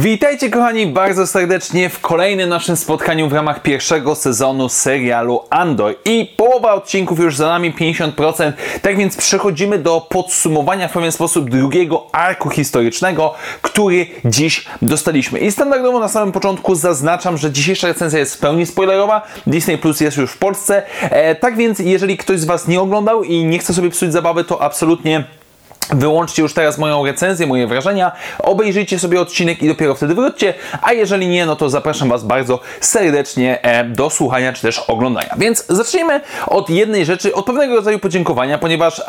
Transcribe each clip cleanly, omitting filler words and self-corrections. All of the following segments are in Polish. Witajcie kochani bardzo serdecznie w kolejnym naszym spotkaniu w ramach pierwszego sezonu serialu Andor. I połowa odcinków już za nami, 50%. Tak więc przechodzimy do podsumowania w pewien sposób drugiego arku historycznego, który dziś dostaliśmy. I standardowo na samym początku zaznaczam, że dzisiejsza recenzja jest w pełni spoilerowa. Disney Plus jest już w Polsce. Tak więc jeżeli ktoś z Was nie oglądał i nie chce sobie psuć zabawy, to absolutnie wyłączcie już teraz moją recenzję, moje wrażenia, obejrzyjcie sobie odcinek i dopiero wtedy wróćcie, a jeżeli nie, no to zapraszam Was bardzo serdecznie do słuchania czy też oglądania. Więc zacznijmy od jednej rzeczy, od pewnego rodzaju podziękowania, ponieważ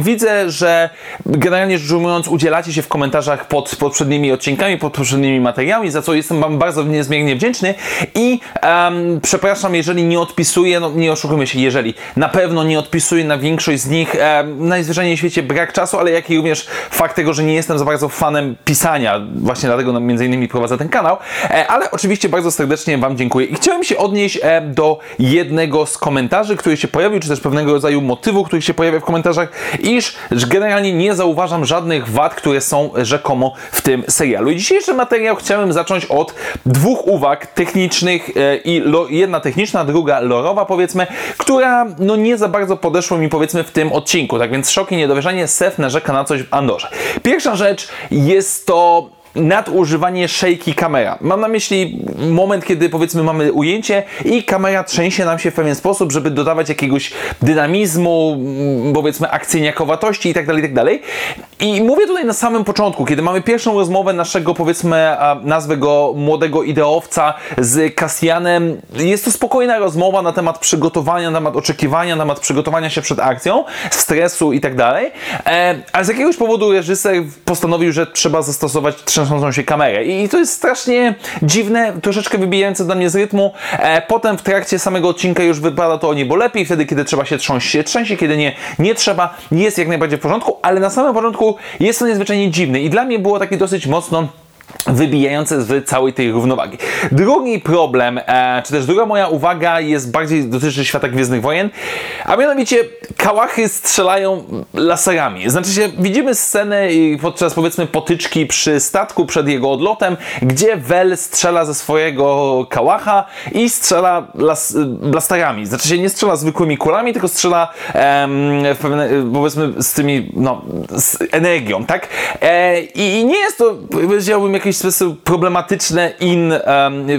widzę, że generalnie rzecz ujmując udzielacie się w komentarzach pod poprzednimi odcinkami, pod poprzednimi materiałami, za co jestem Wam bardzo niezmiernie wdzięczny i przepraszam, jeżeli nie odpisuję, no nie oszukujmy się, jeżeli na pewno nie odpisuję na większość z nich, najzwyczajniej w świecie brak czasu, ale jak i również fakt tego, że nie jestem za bardzo fanem pisania, właśnie dlatego między innymi prowadzę ten kanał, ale oczywiście bardzo serdecznie Wam dziękuję i chciałem się odnieść do jednego z komentarzy, który się pojawił, czy też pewnego rodzaju motywu, który się pojawia w komentarzach, iż generalnie nie zauważam żadnych wad, które są rzekomo w tym serialu. I dzisiejszy materiał chciałem zacząć od dwóch uwag technicznych, i jedna techniczna, druga lorowa powiedzmy, która no nie za bardzo podeszła mi powiedzmy w tym odcinku, tak więc szoki, niedowierzanie, Sef narzeka na coś w Andorze. Pierwsza rzecz jest to nadużywanie shaky kamera. Mam na myśli moment, kiedy powiedzmy mamy ujęcie i kamera trzęsie nam się w pewien sposób, żeby dodawać jakiegoś dynamizmu, powiedzmy akcyjniakowatości itd., itd. I mówię tutaj na samym początku, kiedy mamy pierwszą rozmowę naszego powiedzmy, nazwę go młodego ideowca z Kasianem. Jest to spokojna rozmowa na temat przygotowania, na temat oczekiwania, na temat przygotowania się przed akcją, stresu itd. Ale z jakiegoś powodu reżyser postanowił, że trzeba zastosować trzęsącą się kamerę. I to jest strasznie dziwne, troszeczkę wybijające dla mnie z rytmu. Potem w trakcie samego odcinka już wypada to o niebo lepiej. Wtedy, kiedy trzeba się trząść, się trzęsie, kiedy nie, nie trzeba. Jest jak najbardziej w porządku, ale na samym początku jest to niezwyczajnie dziwne. I dla mnie było takie dosyć mocno wybijające z całej tej równowagi. Drugi problem, czy też druga moja uwaga jest bardziej dotyczy świata Gwiezdnych Wojen, a mianowicie kałachy strzelają laserami. Znaczy się, widzimy scenę podczas powiedzmy potyczki przy statku przed jego odlotem, gdzie Vel strzela ze swojego kałacha i strzela blasterami. Znaczy się, nie strzela zwykłymi kulami, tylko strzela powiedzmy z tymi, no, z energią, tak? I nie jest to, powiedziałbym, jakiś sposób problematyczne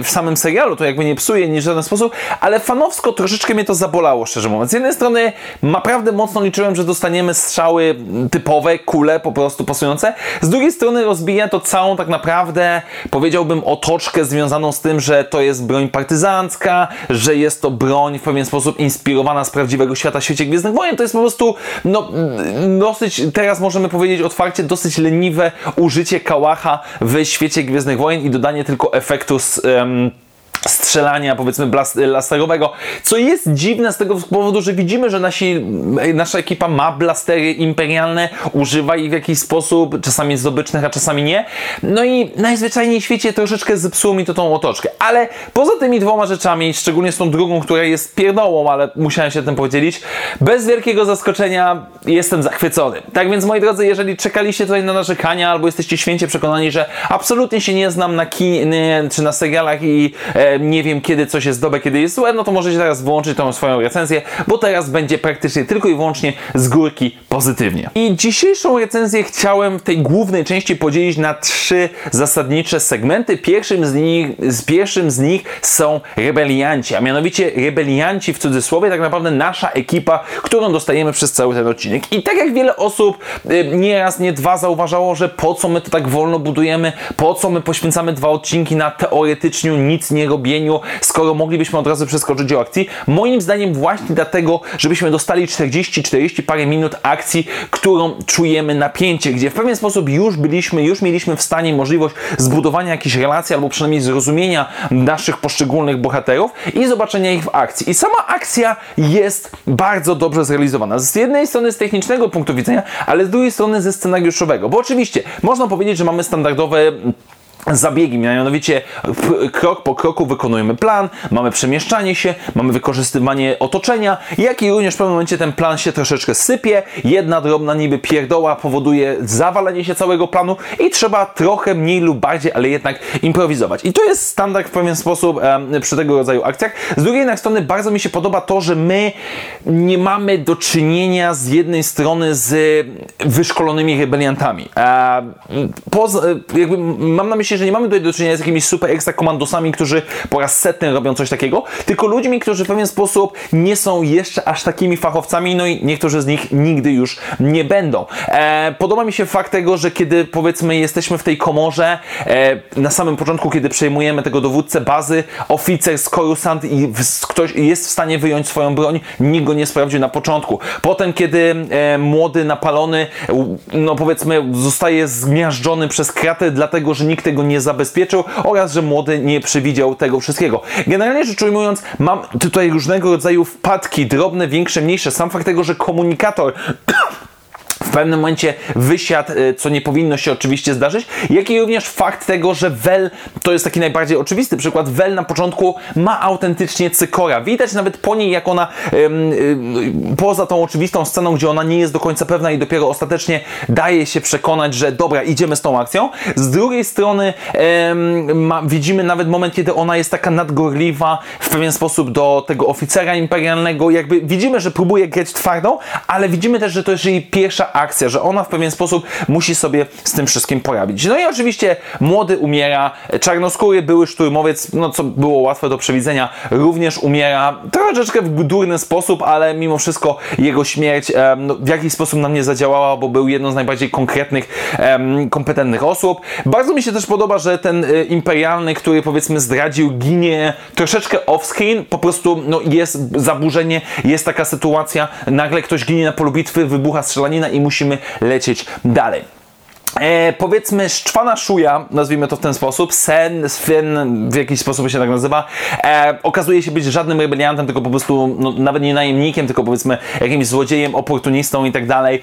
w samym serialu, to jakby nie psuje niż w żaden sposób, ale fanowsko troszeczkę mnie to zabolało, szczerze mówiąc. Z jednej strony naprawdę mocno liczyłem, że dostaniemy strzały typowe, kule po prostu pasujące. Z drugiej strony rozbija to całą tak naprawdę, powiedziałbym, otoczkę związaną z tym, że to jest broń partyzancka, że jest to broń w pewien sposób inspirowana z prawdziwego świata, świecie Gwiezdnych Wojen. To jest po prostu, no, dosyć, teraz możemy powiedzieć otwarcie, dosyć leniwe użycie kałacha w świecie Gwiezdnych Wojen i dodanie tylko efektu strzelania, powiedzmy, blasterowego, co jest dziwne z tego powodu, że widzimy, że nasza ekipa ma blastery imperialne, używa ich w jakiś sposób, czasami zdobycznych, a czasami nie. No i najzwyczajniej w świecie troszeczkę zepsuło mi to tą otoczkę. Ale poza tymi dwoma rzeczami, szczególnie z tą drugą, która jest pierdołą, ale musiałem się tym podzielić, bez wielkiego zaskoczenia jestem zachwycony. Tak więc, moi drodzy, jeżeli czekaliście tutaj na narzekania, albo jesteście święcie przekonani, że absolutnie się nie znam na kinie, czy na serialach i nie wiem, kiedy coś jest dobre, kiedy jest złe, no to możecie teraz wyłączyć tą swoją recenzję, bo teraz będzie praktycznie tylko i wyłącznie z górki pozytywnie. I dzisiejszą recenzję chciałem w tej głównej części podzielić na trzy zasadnicze segmenty. Pierwszym z nich są rebelianci, a mianowicie rebelianci w cudzysłowie, tak naprawdę nasza ekipa, którą dostajemy przez cały ten odcinek. I tak jak wiele osób nie raz, nie dwa zauważało, że po co my to tak wolno budujemy, po co my poświęcamy dwa odcinki na teoretyczniu nic nie robieniu, skoro moglibyśmy od razu przeskoczyć do akcji. Moim zdaniem właśnie dlatego, żebyśmy dostali 40 parę minut akcji, którą czujemy napięcie, gdzie w pewien sposób już mieliśmy w stanie możliwość zbudowania jakichś relacji, albo przynajmniej zrozumienia naszych poszczególnych bohaterów i zobaczenia ich w akcji. I sama akcja jest bardzo dobrze zrealizowana. Z jednej strony z technicznego punktu widzenia, ale z drugiej strony ze scenariuszowego, bo oczywiście można powiedzieć, że mamy standardowe zabiegi, mianowicie krok po kroku wykonujemy plan, mamy przemieszczanie się, mamy wykorzystywanie otoczenia, jak i również w pewnym momencie ten plan się troszeczkę sypie, jedna drobna niby pierdoła powoduje zawalenie się całego planu i trzeba trochę mniej lub bardziej, ale jednak improwizować. I to jest standard w pewien sposób przy tego rodzaju akcjach. Z drugiej jednak strony bardzo mi się podoba to, że my nie mamy do czynienia z jednej strony z wyszkolonymi rebeliantami. Mam na myśli, że nie mamy tutaj do czynienia z jakimiś super ekstra komandosami, którzy po raz setny robią coś takiego, tylko ludźmi, którzy w pewien sposób nie są jeszcze aż takimi fachowcami, no i niektórzy z nich nigdy już nie będą. Podoba mi się fakt tego, że kiedy powiedzmy jesteśmy w tej komorze, na samym początku, kiedy przejmujemy tego dowódcę bazy, oficer z Coruscant i ktoś jest w stanie wyjąć swoją broń, nikt go nie sprawdził na początku. Potem, kiedy młody, napalony, no powiedzmy zostaje zmiażdżony przez kratę, dlatego, że nikt tego nie zabezpieczył oraz, że młody nie przewidział tego wszystkiego. Generalnie rzecz ujmując, mam tutaj różnego rodzaju wpadki, drobne, większe, mniejsze. Sam fakt tego, że komunikator w pewnym momencie wysiadł, co nie powinno się oczywiście zdarzyć, jak i również fakt tego, że Vel, to jest taki najbardziej oczywisty przykład, Vel na początku ma autentycznie cykora. Widać nawet po niej, jak ona poza tą oczywistą sceną, gdzie ona nie jest do końca pewna i dopiero ostatecznie daje się przekonać, że dobra, idziemy z tą akcją. Z drugiej strony widzimy nawet moment, kiedy ona jest taka nadgorliwa w pewien sposób do tego oficera imperialnego. Jakby widzimy, że próbuje grać twardą, ale widzimy też, że to jest jej pierwsza akcja, że ona w pewien sposób musi sobie z tym wszystkim poradzić. No i oczywiście młody umiera, czarnoskóry były szturmowiec, no co było łatwe do przewidzenia, również umiera troszeczkę w durny sposób, ale mimo wszystko jego śmierć w jakiś sposób na mnie zadziałała, bo był jedną z najbardziej konkretnych, kompetentnych osób. Bardzo mi się też podoba, że ten imperialny, który powiedzmy zdradził, ginie troszeczkę off-screen, po prostu no, jest zaburzenie, jest taka sytuacja, nagle ktoś ginie na polu bitwy, wybucha strzelanina i musimy lecieć dalej. Powiedzmy szczwana szuja, nazwijmy to w ten sposób, Sven w jakiś sposób się tak nazywa, okazuje się być żadnym rebeliantem, tylko po prostu no, nawet nie najemnikiem, tylko powiedzmy jakimś złodziejem, oportunistą i tak dalej,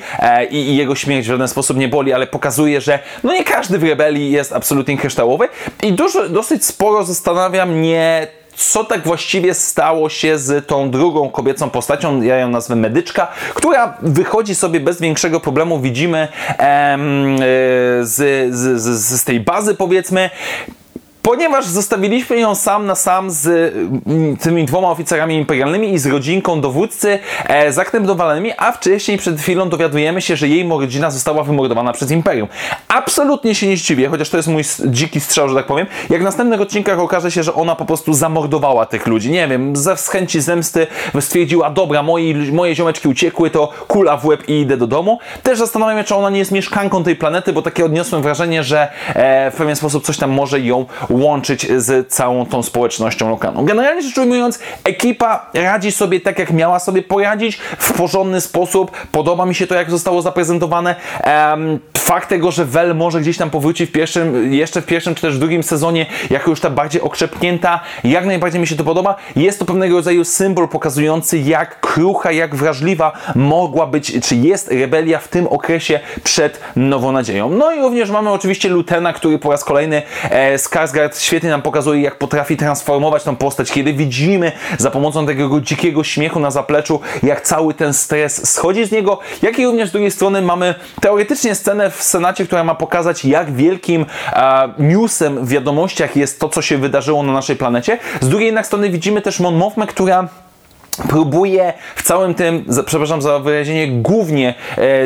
i jego śmierć w żaden sposób nie boli, ale pokazuje, że no nie każdy w rebelii jest absolutnie kryształowy i dosyć sporo zastanawia mnie, co tak właściwie stało się z tą drugą kobiecą postacią, ja ją nazwę Medyczka, która wychodzi sobie bez większego problemu, widzimy z tej bazy powiedzmy. Ponieważ zostawiliśmy ją sam na sam z tymi dwoma oficerami imperialnymi i z rodzinką dowódcy, z aktem dowalanymi, a wcześniej przed chwilą dowiadujemy się, że jej rodzina została wymordowana przez Imperium. Absolutnie się nie zdziwię, chociaż to jest mój dziki strzał, że tak powiem, jak w następnych odcinkach okaże się, że ona po prostu zamordowała tych ludzi. Nie wiem, z chęci zemsty stwierdziła, dobra, moje ziomeczki uciekły, to kula w łeb i idę do domu. Też zastanawiam się, czy ona nie jest mieszkanką tej planety, bo takie odniosłem wrażenie, że w pewien sposób coś tam może ją łączyć z całą tą społecznością lokalną. Generalnie rzecz ujmując, ekipa radzi sobie tak, jak miała sobie poradzić, w porządny sposób. Podoba mi się to, jak zostało zaprezentowane. Fakt tego, że Vel może gdzieś tam powróci jeszcze w pierwszym czy też w drugim sezonie, jako już ta bardziej okrzepnięta, jak najbardziej mi się to podoba. Jest to pewnego rodzaju symbol pokazujący, jak krucha, jak wrażliwa mogła być, czy jest rebelia w tym okresie przed nową nadzieją. No i również mamy oczywiście Lutena, który po raz kolejny Skarsgård świetnie nam pokazuje, jak potrafi transformować tą postać, kiedy widzimy za pomocą tego dzikiego śmiechu na zapleczu, jak cały ten stres schodzi z niego, jak i również z drugiej strony mamy teoretycznie scenę w Senacie, która ma pokazać, jak wielkim newsem w wiadomościach jest to, co się wydarzyło na naszej planecie. Z drugiej jednak strony widzimy też Mon Mothmę, która próbuje w całym tym, przepraszam za wyrazienie, głównie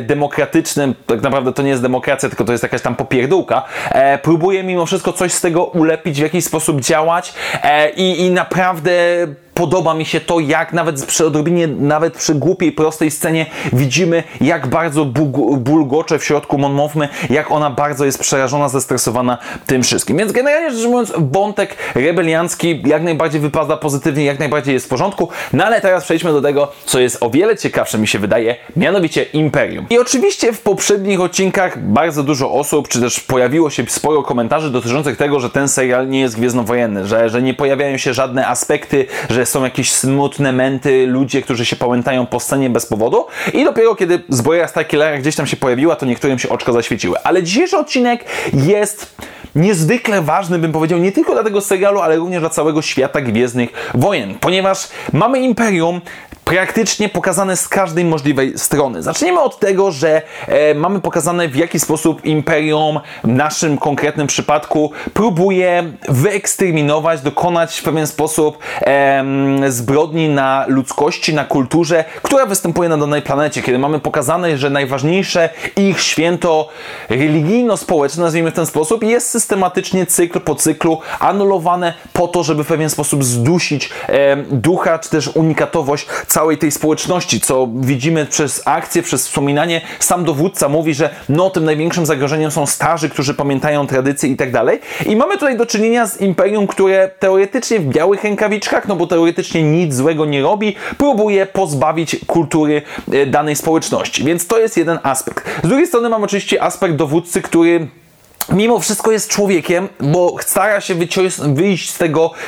demokratycznym, tak naprawdę to nie jest demokracja, tylko to jest jakaś tam popierdółka, próbuje mimo wszystko coś z tego ulepić, w jakiś sposób działać i naprawdę podoba mi się to, jak nawet przy odrobinie, nawet przy głupiej, prostej scenie widzimy, jak bardzo bulgocze w środku Mon Mothmy, jak ona bardzo jest przerażona, zestresowana tym wszystkim. Więc generalnie rzecz mówiąc, wątek rebeliancki jak najbardziej wypada pozytywnie, jak najbardziej jest w porządku. No ale teraz przejdźmy do tego, co jest o wiele ciekawsze, mi się wydaje, mianowicie Imperium. I oczywiście w poprzednich odcinkach bardzo dużo osób, czy też pojawiło się sporo komentarzy dotyczących tego, że ten serial nie jest gwiezdnowojenny, że nie pojawiają się żadne aspekty, że są jakieś smutne męty, ludzie, którzy się pałętają po scenie bez powodu i dopiero kiedy zbroja Starkillera gdzieś tam się pojawiła, to niektórym się oczka zaświeciły. Ale dzisiejszy odcinek jest niezwykle ważny, bym powiedział, nie tylko dla tego serialu, ale również dla całego świata Gwiezdnych Wojen, ponieważ mamy Imperium praktycznie pokazane z każdej możliwej strony. Zacznijmy od tego, że mamy pokazane, w jaki sposób Imperium w naszym konkretnym przypadku próbuje wyeksterminować, dokonać w pewien sposób zbrodni na ludzkości, na kulturze, która występuje na danej planecie, kiedy mamy pokazane, że najważniejsze ich święto religijno-społeczne, nazwijmy w ten sposób, jest systematycznie cykl po cyklu anulowane po to, żeby w pewien sposób zdusić ducha, czy też unikatowość całej tej społeczności, co widzimy przez akcję, przez wspominanie. Sam dowódca mówi, że no tym największym zagrożeniem są starzy, którzy pamiętają tradycje i tak dalej. I mamy tutaj do czynienia z imperium, które teoretycznie w białych rękawiczkach, no bo teoretycznie nic złego nie robi, próbuje pozbawić kultury danej społeczności. Więc to jest jeden aspekt. Z drugiej strony mamy oczywiście aspekt dowódcy, który mimo wszystko jest człowiekiem, bo stara się wyjść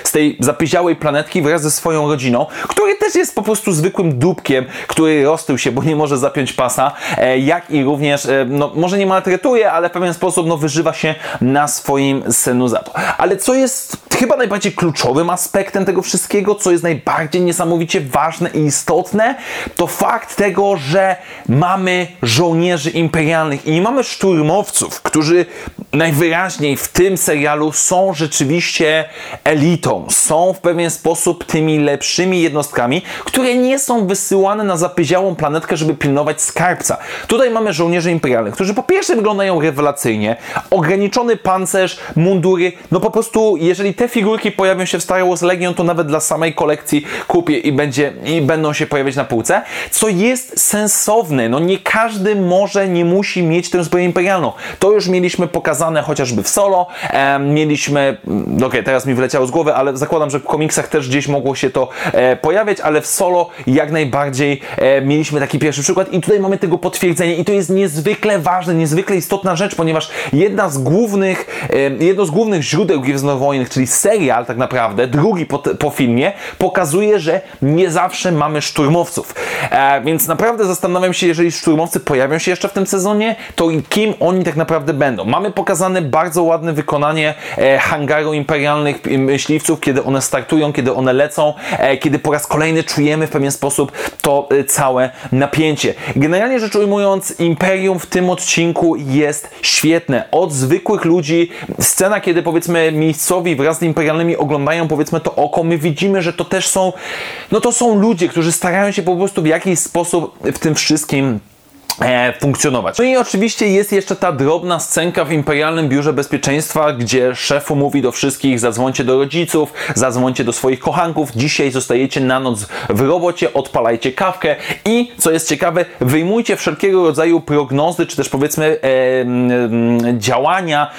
z tej zapyziałej planetki wraz ze swoją rodziną, który też jest po prostu zwykłym dupkiem, który roztył się, bo nie może zapiąć pasa, jak i również, no może nie maltretuje, ale w pewien sposób no, wyżywa się na swoim synu za to. Ale co jest chyba najbardziej kluczowym aspektem tego wszystkiego, co jest najbardziej niesamowicie ważne i istotne, to fakt tego, że mamy żołnierzy imperialnych i nie mamy szturmowców, którzy najwyraźniej w tym serialu są rzeczywiście elitą, są w pewien sposób tymi lepszymi jednostkami, które nie są wysyłane na zapyziałą planetkę, żeby pilnować skarbca. Tutaj mamy żołnierzy imperialnych, którzy po pierwsze wyglądają rewelacyjnie, ograniczony pancerz, mundury, no po prostu jeżeli te figurki pojawią się w Star Wars Legion, to nawet dla samej kolekcji kupię i będą się pojawiać na półce, co jest sensowne, no nie każdy może, nie musi mieć tę zbroję imperialną. To już mieliśmy pokazane chociażby w Solo, mieliśmy, okej, teraz mi wyleciało z głowy, ale zakładam, że w komiksach też gdzieś mogło się to pojawiać, ale w Solo jak najbardziej mieliśmy taki pierwszy przykład i tutaj mamy tego potwierdzenie i to jest niezwykle ważne, niezwykle istotna rzecz, ponieważ jedno z głównych źródeł Gwiezdnych Wojen, czyli serial tak naprawdę, drugi po filmie, pokazuje, że nie zawsze mamy szturmowców. Więc naprawdę zastanawiam się, jeżeli szturmowcy pojawią się jeszcze w tym sezonie, to kim oni tak naprawdę będą. Mamy pokazane bardzo ładne wykonanie hangaru imperialnych myśliwców, kiedy one startują, kiedy one lecą, kiedy po raz kolejny czujemy w pewien sposób to całe napięcie. Generalnie rzecz ujmując, Imperium w tym odcinku jest świetne. Od zwykłych ludzi, scena, kiedy powiedzmy miejscowi wraz z imperialnymi oglądają powiedzmy to oko, my widzimy, że to też są, no to są ludzie, którzy starają się po prostu w jakiś sposób w tym wszystkim funkcjonować. No i oczywiście jest jeszcze ta drobna scenka w Imperialnym Biurze Bezpieczeństwa, gdzie szefu mówi do wszystkich: zadzwońcie do rodziców, zadzwońcie do swoich kochanków, dzisiaj zostajecie na noc w robocie, odpalajcie kawkę i, co jest ciekawe, wyjmujcie wszelkiego rodzaju prognozy, czy też powiedzmy działania,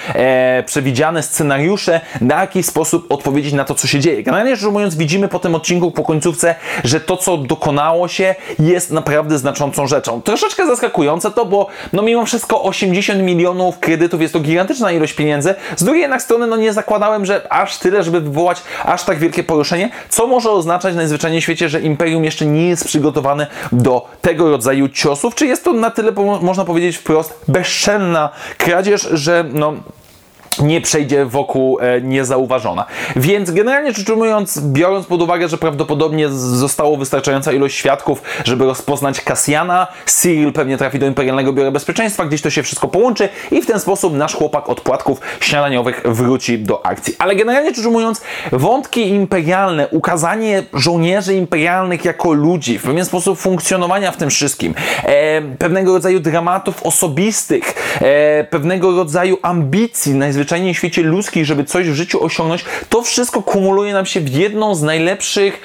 przewidziane scenariusze, na jaki sposób odpowiedzieć na to, co się dzieje. Generalnie rzecz ujmując, widzimy po tym odcinku, po końcówce, że to, co dokonało się, jest naprawdę znaczącą rzeczą. Troszeczkę zaskakujące to, bo no mimo wszystko 80 milionów kredytów jest to gigantyczna ilość pieniędzy. Z drugiej jednak strony no nie zakładałem, że aż tyle, żeby wywołać aż tak wielkie poruszenie, co może oznaczać najzwyczajniej w świecie, że Imperium jeszcze nie jest przygotowane do tego rodzaju ciosów. Czy jest to na tyle, można powiedzieć wprost, bezczelna kradzież, że no nie przejdzie wokół niezauważona. Więc generalnie rzecz ujmując, biorąc pod uwagę, że prawdopodobnie zostało wystarczająca ilość świadków, żeby rozpoznać Kasiana, Cyril pewnie trafi do Imperialnego Biura Bezpieczeństwa, gdzieś to się wszystko połączy i w ten sposób nasz chłopak od płatków śniadaniowych wróci do akcji. Ale generalnie rzecz ujmując, wątki imperialne, ukazanie żołnierzy imperialnych jako ludzi, w pewien sposób funkcjonowania w tym wszystkim, pewnego rodzaju dramatów osobistych, pewnego rodzaju ambicji najzwyczajniej w świecie ludzkich, żeby coś w życiu osiągnąć, to wszystko kumuluje nam się w jedną z najlepszych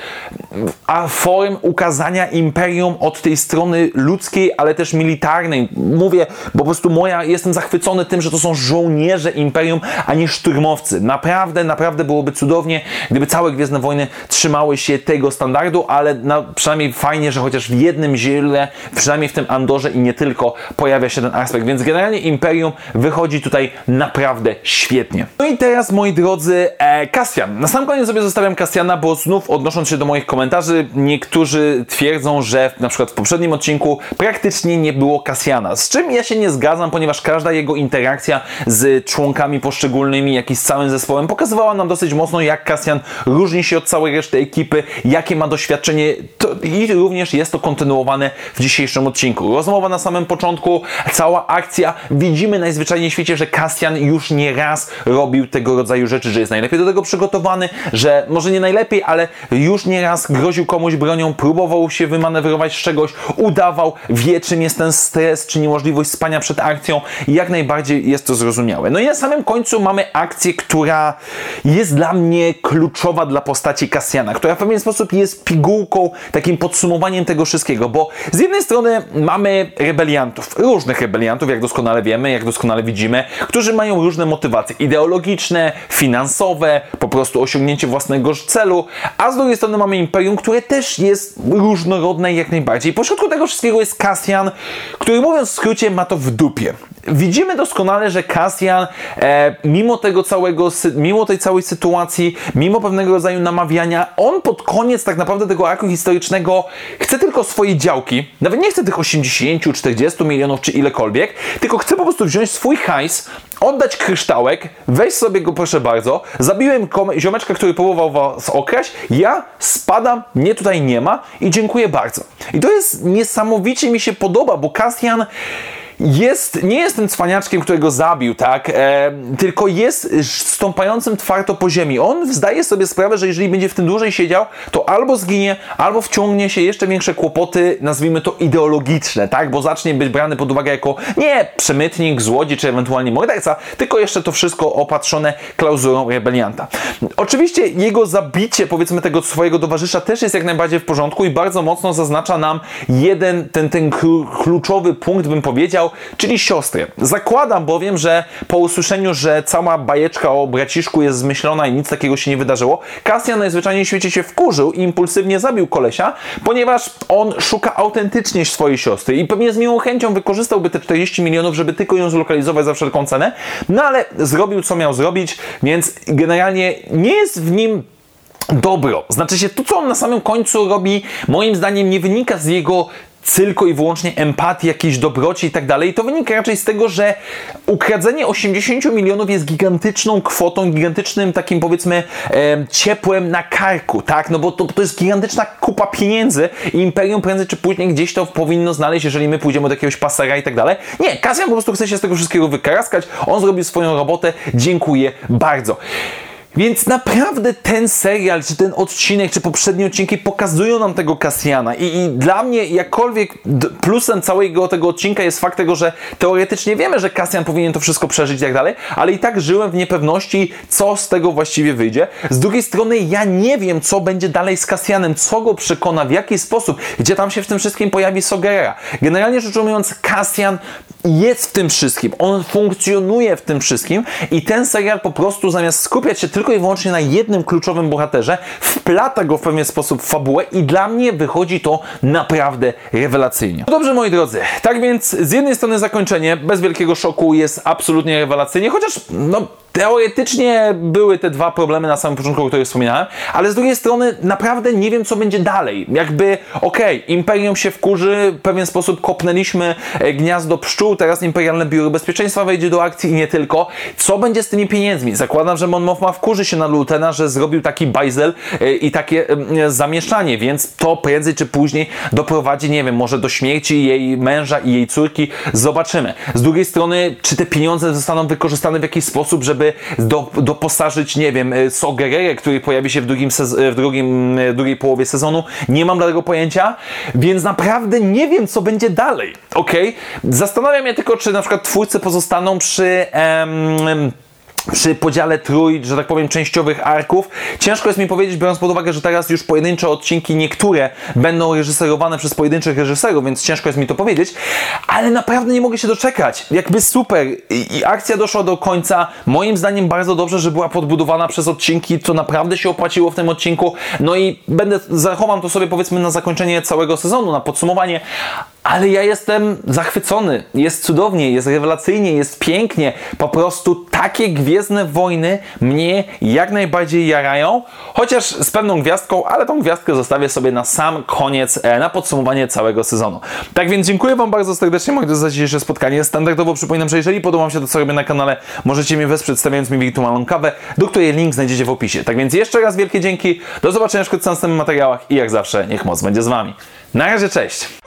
form ukazania imperium od tej strony ludzkiej, ale też militarnej. Mówię, bo po prostu jestem zachwycony tym, że to są żołnierze imperium, a nie szturmowcy. Naprawdę, naprawdę byłoby cudownie, gdyby całe Gwiezdne Wojny trzymały się tego standardu, ale przynajmniej fajnie, że chociaż w jednym źle, przynajmniej w tym Andorze i nie tylko, pojawia się ten aspekt. Więc generalnie imperium wychodzi tutaj naprawdę świetnie. No i teraz, moi drodzy, Kasian. Na sam koniec sobie zostawiam Kasiana, bo znów odnosząc się do moich komentarzy, niektórzy twierdzą, że na przykład w poprzednim odcinku praktycznie nie było Kasiana. Z czym ja się nie zgadzam, ponieważ każda jego interakcja z członkami poszczególnymi, jak i z całym zespołem pokazywała nam dosyć mocno, jak Kasian różni się od całej reszty ekipy, jakie ma doświadczenie i również jest to kontynuowane w dzisiejszym odcinku. Rozmowa na samym początku, cała akcja. Widzimy najzwyczajniej w świecie, że Kasian już nie raz robił tego rodzaju rzeczy, że jest najlepiej do tego przygotowany, że może nie najlepiej, ale już nie raz groził komuś bronią, próbował się wymanewrować z czegoś, udawał, wie czym jest ten stres, czy niemożliwość spania przed akcją. Jak najbardziej jest to zrozumiałe. No i na samym końcu mamy akcję, która jest dla mnie kluczowa dla postaci Kasiana, która w pewien sposób jest pigułką, takim podsumowaniem tego wszystkiego, bo z jednej strony mamy rebeliantów, różnych rebeliantów, jak doskonale wiemy, jak doskonale widzimy, którzy mają różne motywacje ideologiczne, finansowe, po prostu osiągnięcie własnego celu, a z drugiej strony mamy imperium, które też jest różnorodne jak najbardziej. Pośrodku tego wszystkiego jest Kasian, który, mówiąc w skrócie, ma to w dupie. Widzimy doskonale, że Kasian mimo tej całej sytuacji, mimo pewnego rodzaju namawiania, on pod koniec tak naprawdę tego arku historycznego chce tylko swoje działki, nawet nie chce tych 80, 40 milionów czy ilekolwiek, tylko chce po prostu wziąć swój hajs, oddać kryształek, weź sobie go proszę bardzo, zabiłem ziomeczka, który próbował was okraść, ja spadam, mnie tutaj nie ma i dziękuję bardzo. I to jest niesamowicie, mi się podoba, bo Kasian nie jest tym cwaniaczkiem, którego zabił, tak? Tylko jest stąpającym twardo po ziemi. On zdaje sobie sprawę, że jeżeli będzie w tym dłużej siedział, to albo zginie, albo wciągnie się jeszcze większe kłopoty, nazwijmy to ideologiczne, tak? Bo zacznie być brany pod uwagę jako nie przemytnik, złodziej czy ewentualnie morderca, tylko jeszcze to wszystko opatrzone klauzulą rebelianta. Oczywiście jego zabicie, powiedzmy, tego swojego towarzysza też jest jak najbardziej w porządku i bardzo mocno zaznacza nam jeden, ten kluczowy punkt, bym powiedział, czyli siostry. Zakładam bowiem, że po usłyszeniu, że cała bajeczka o braciszku jest zmyślona i nic takiego się nie wydarzyło, Kasian najzwyczajniej w świecie się wkurzył i impulsywnie zabił kolesia, ponieważ on szuka autentycznie swojej siostry i pewnie z miłą chęcią wykorzystałby te 40 milionów, żeby tylko ją zlokalizować za wszelką cenę, no ale zrobił, co miał zrobić, więc generalnie nie jest w nim dobro. Znaczy się, to co on na samym końcu robi, moim zdaniem nie wynika z jego tylko i wyłącznie empatii, jakiejś dobroci i tak dalej. To wynika raczej z tego, że ukradzenie 80 milionów jest gigantyczną kwotą, gigantycznym takim, powiedzmy, ciepłem na karku, tak? No bo to jest gigantyczna kupa pieniędzy i imperium prędzej czy później gdzieś to powinno znaleźć, jeżeli my pójdziemy do jakiegoś pasera i tak dalej. Nie, Kasian po prostu chce się z tego wszystkiego wykaraskać, on zrobił swoją robotę, dziękuję bardzo. Więc naprawdę ten serial, czy ten odcinek, czy poprzednie odcinki pokazują nam tego Kasiana i dla mnie jakkolwiek plusem całego tego odcinka jest fakt tego, że teoretycznie wiemy, że Kasian powinien to wszystko przeżyć i tak dalej, ale i tak żyłem w niepewności, co z tego właściwie wyjdzie. Z drugiej strony ja nie wiem, co będzie dalej z Kasianem, co go przekona, w jaki sposób, gdzie tam się w tym wszystkim pojawi Saw Gerrera. Generalnie rzecz ujmując, Kasian jest w tym wszystkim, on funkcjonuje w tym wszystkim i ten serial po prostu, zamiast skupiać się tylko i wyłącznie na jednym kluczowym bohaterze, wplata go w pewien sposób w fabułę i dla mnie wychodzi to naprawdę rewelacyjnie. No dobrze, moi drodzy, tak więc z jednej strony zakończenie bez wielkiego szoku jest absolutnie rewelacyjnie, chociaż teoretycznie były te dwa problemy na samym początku, o których wspominałem, ale z drugiej strony naprawdę nie wiem, co będzie dalej. Jakby, imperium się wkurzy, w pewien sposób kopnęliśmy gniazdo pszczół, teraz Imperialne Biuro Bezpieczeństwa wejdzie do akcji i nie tylko. Co będzie z tymi pieniędzmi? Zakładam, że Mon Mothma wkurzy się na Lutena, że zrobił taki bajzel i takie zamieszanie, więc to prędzej czy później doprowadzi, nie wiem, może do śmierci jej męża i jej córki. Zobaczymy. Z drugiej strony, czy te pieniądze zostaną wykorzystane w jakiś sposób, żeby doposażyć, nie wiem, Saw Gerrera, który pojawi się w drugiej połowie sezonu. Nie mam dla tego pojęcia, więc naprawdę nie wiem, co będzie dalej, Zastanawiam się tylko, czy na przykład twórcy pozostaną przy przy podziale trój, że tak powiem, częściowych arków. Ciężko jest mi powiedzieć, biorąc pod uwagę, że teraz już pojedyncze odcinki niektóre będą reżyserowane przez pojedynczych reżyserów, więc ciężko jest mi to powiedzieć, ale naprawdę nie mogę się doczekać. Jakby super. I akcja doszła do końca. Moim zdaniem bardzo dobrze, że była podbudowana przez odcinki, co naprawdę się opłaciło w tym odcinku. No i zachowam to sobie, powiedzmy, na zakończenie całego sezonu, na podsumowanie, ale ja jestem zachwycony. Jest cudownie, jest rewelacyjnie, jest pięknie. Po prostu takie Gwiezdne Wojny mnie jak najbardziej jarają, chociaż z pewną gwiazdką, ale tą gwiazdkę zostawię sobie na sam koniec, na podsumowanie całego sezonu. Tak więc dziękuję Wam bardzo serdecznie, moi drodzy, za dzisiejsze spotkanie. Standardowo przypominam, że jeżeli podoba Wam się to, co robię na kanale, możecie mnie wesprzeć, stawiając mi wirtualną kawę, do której link znajdziecie w opisie. Tak więc jeszcze raz wielkie dzięki, do zobaczenia wkrótce w następnych materiałach i jak zawsze niech moc będzie z Wami. Na razie, cześć!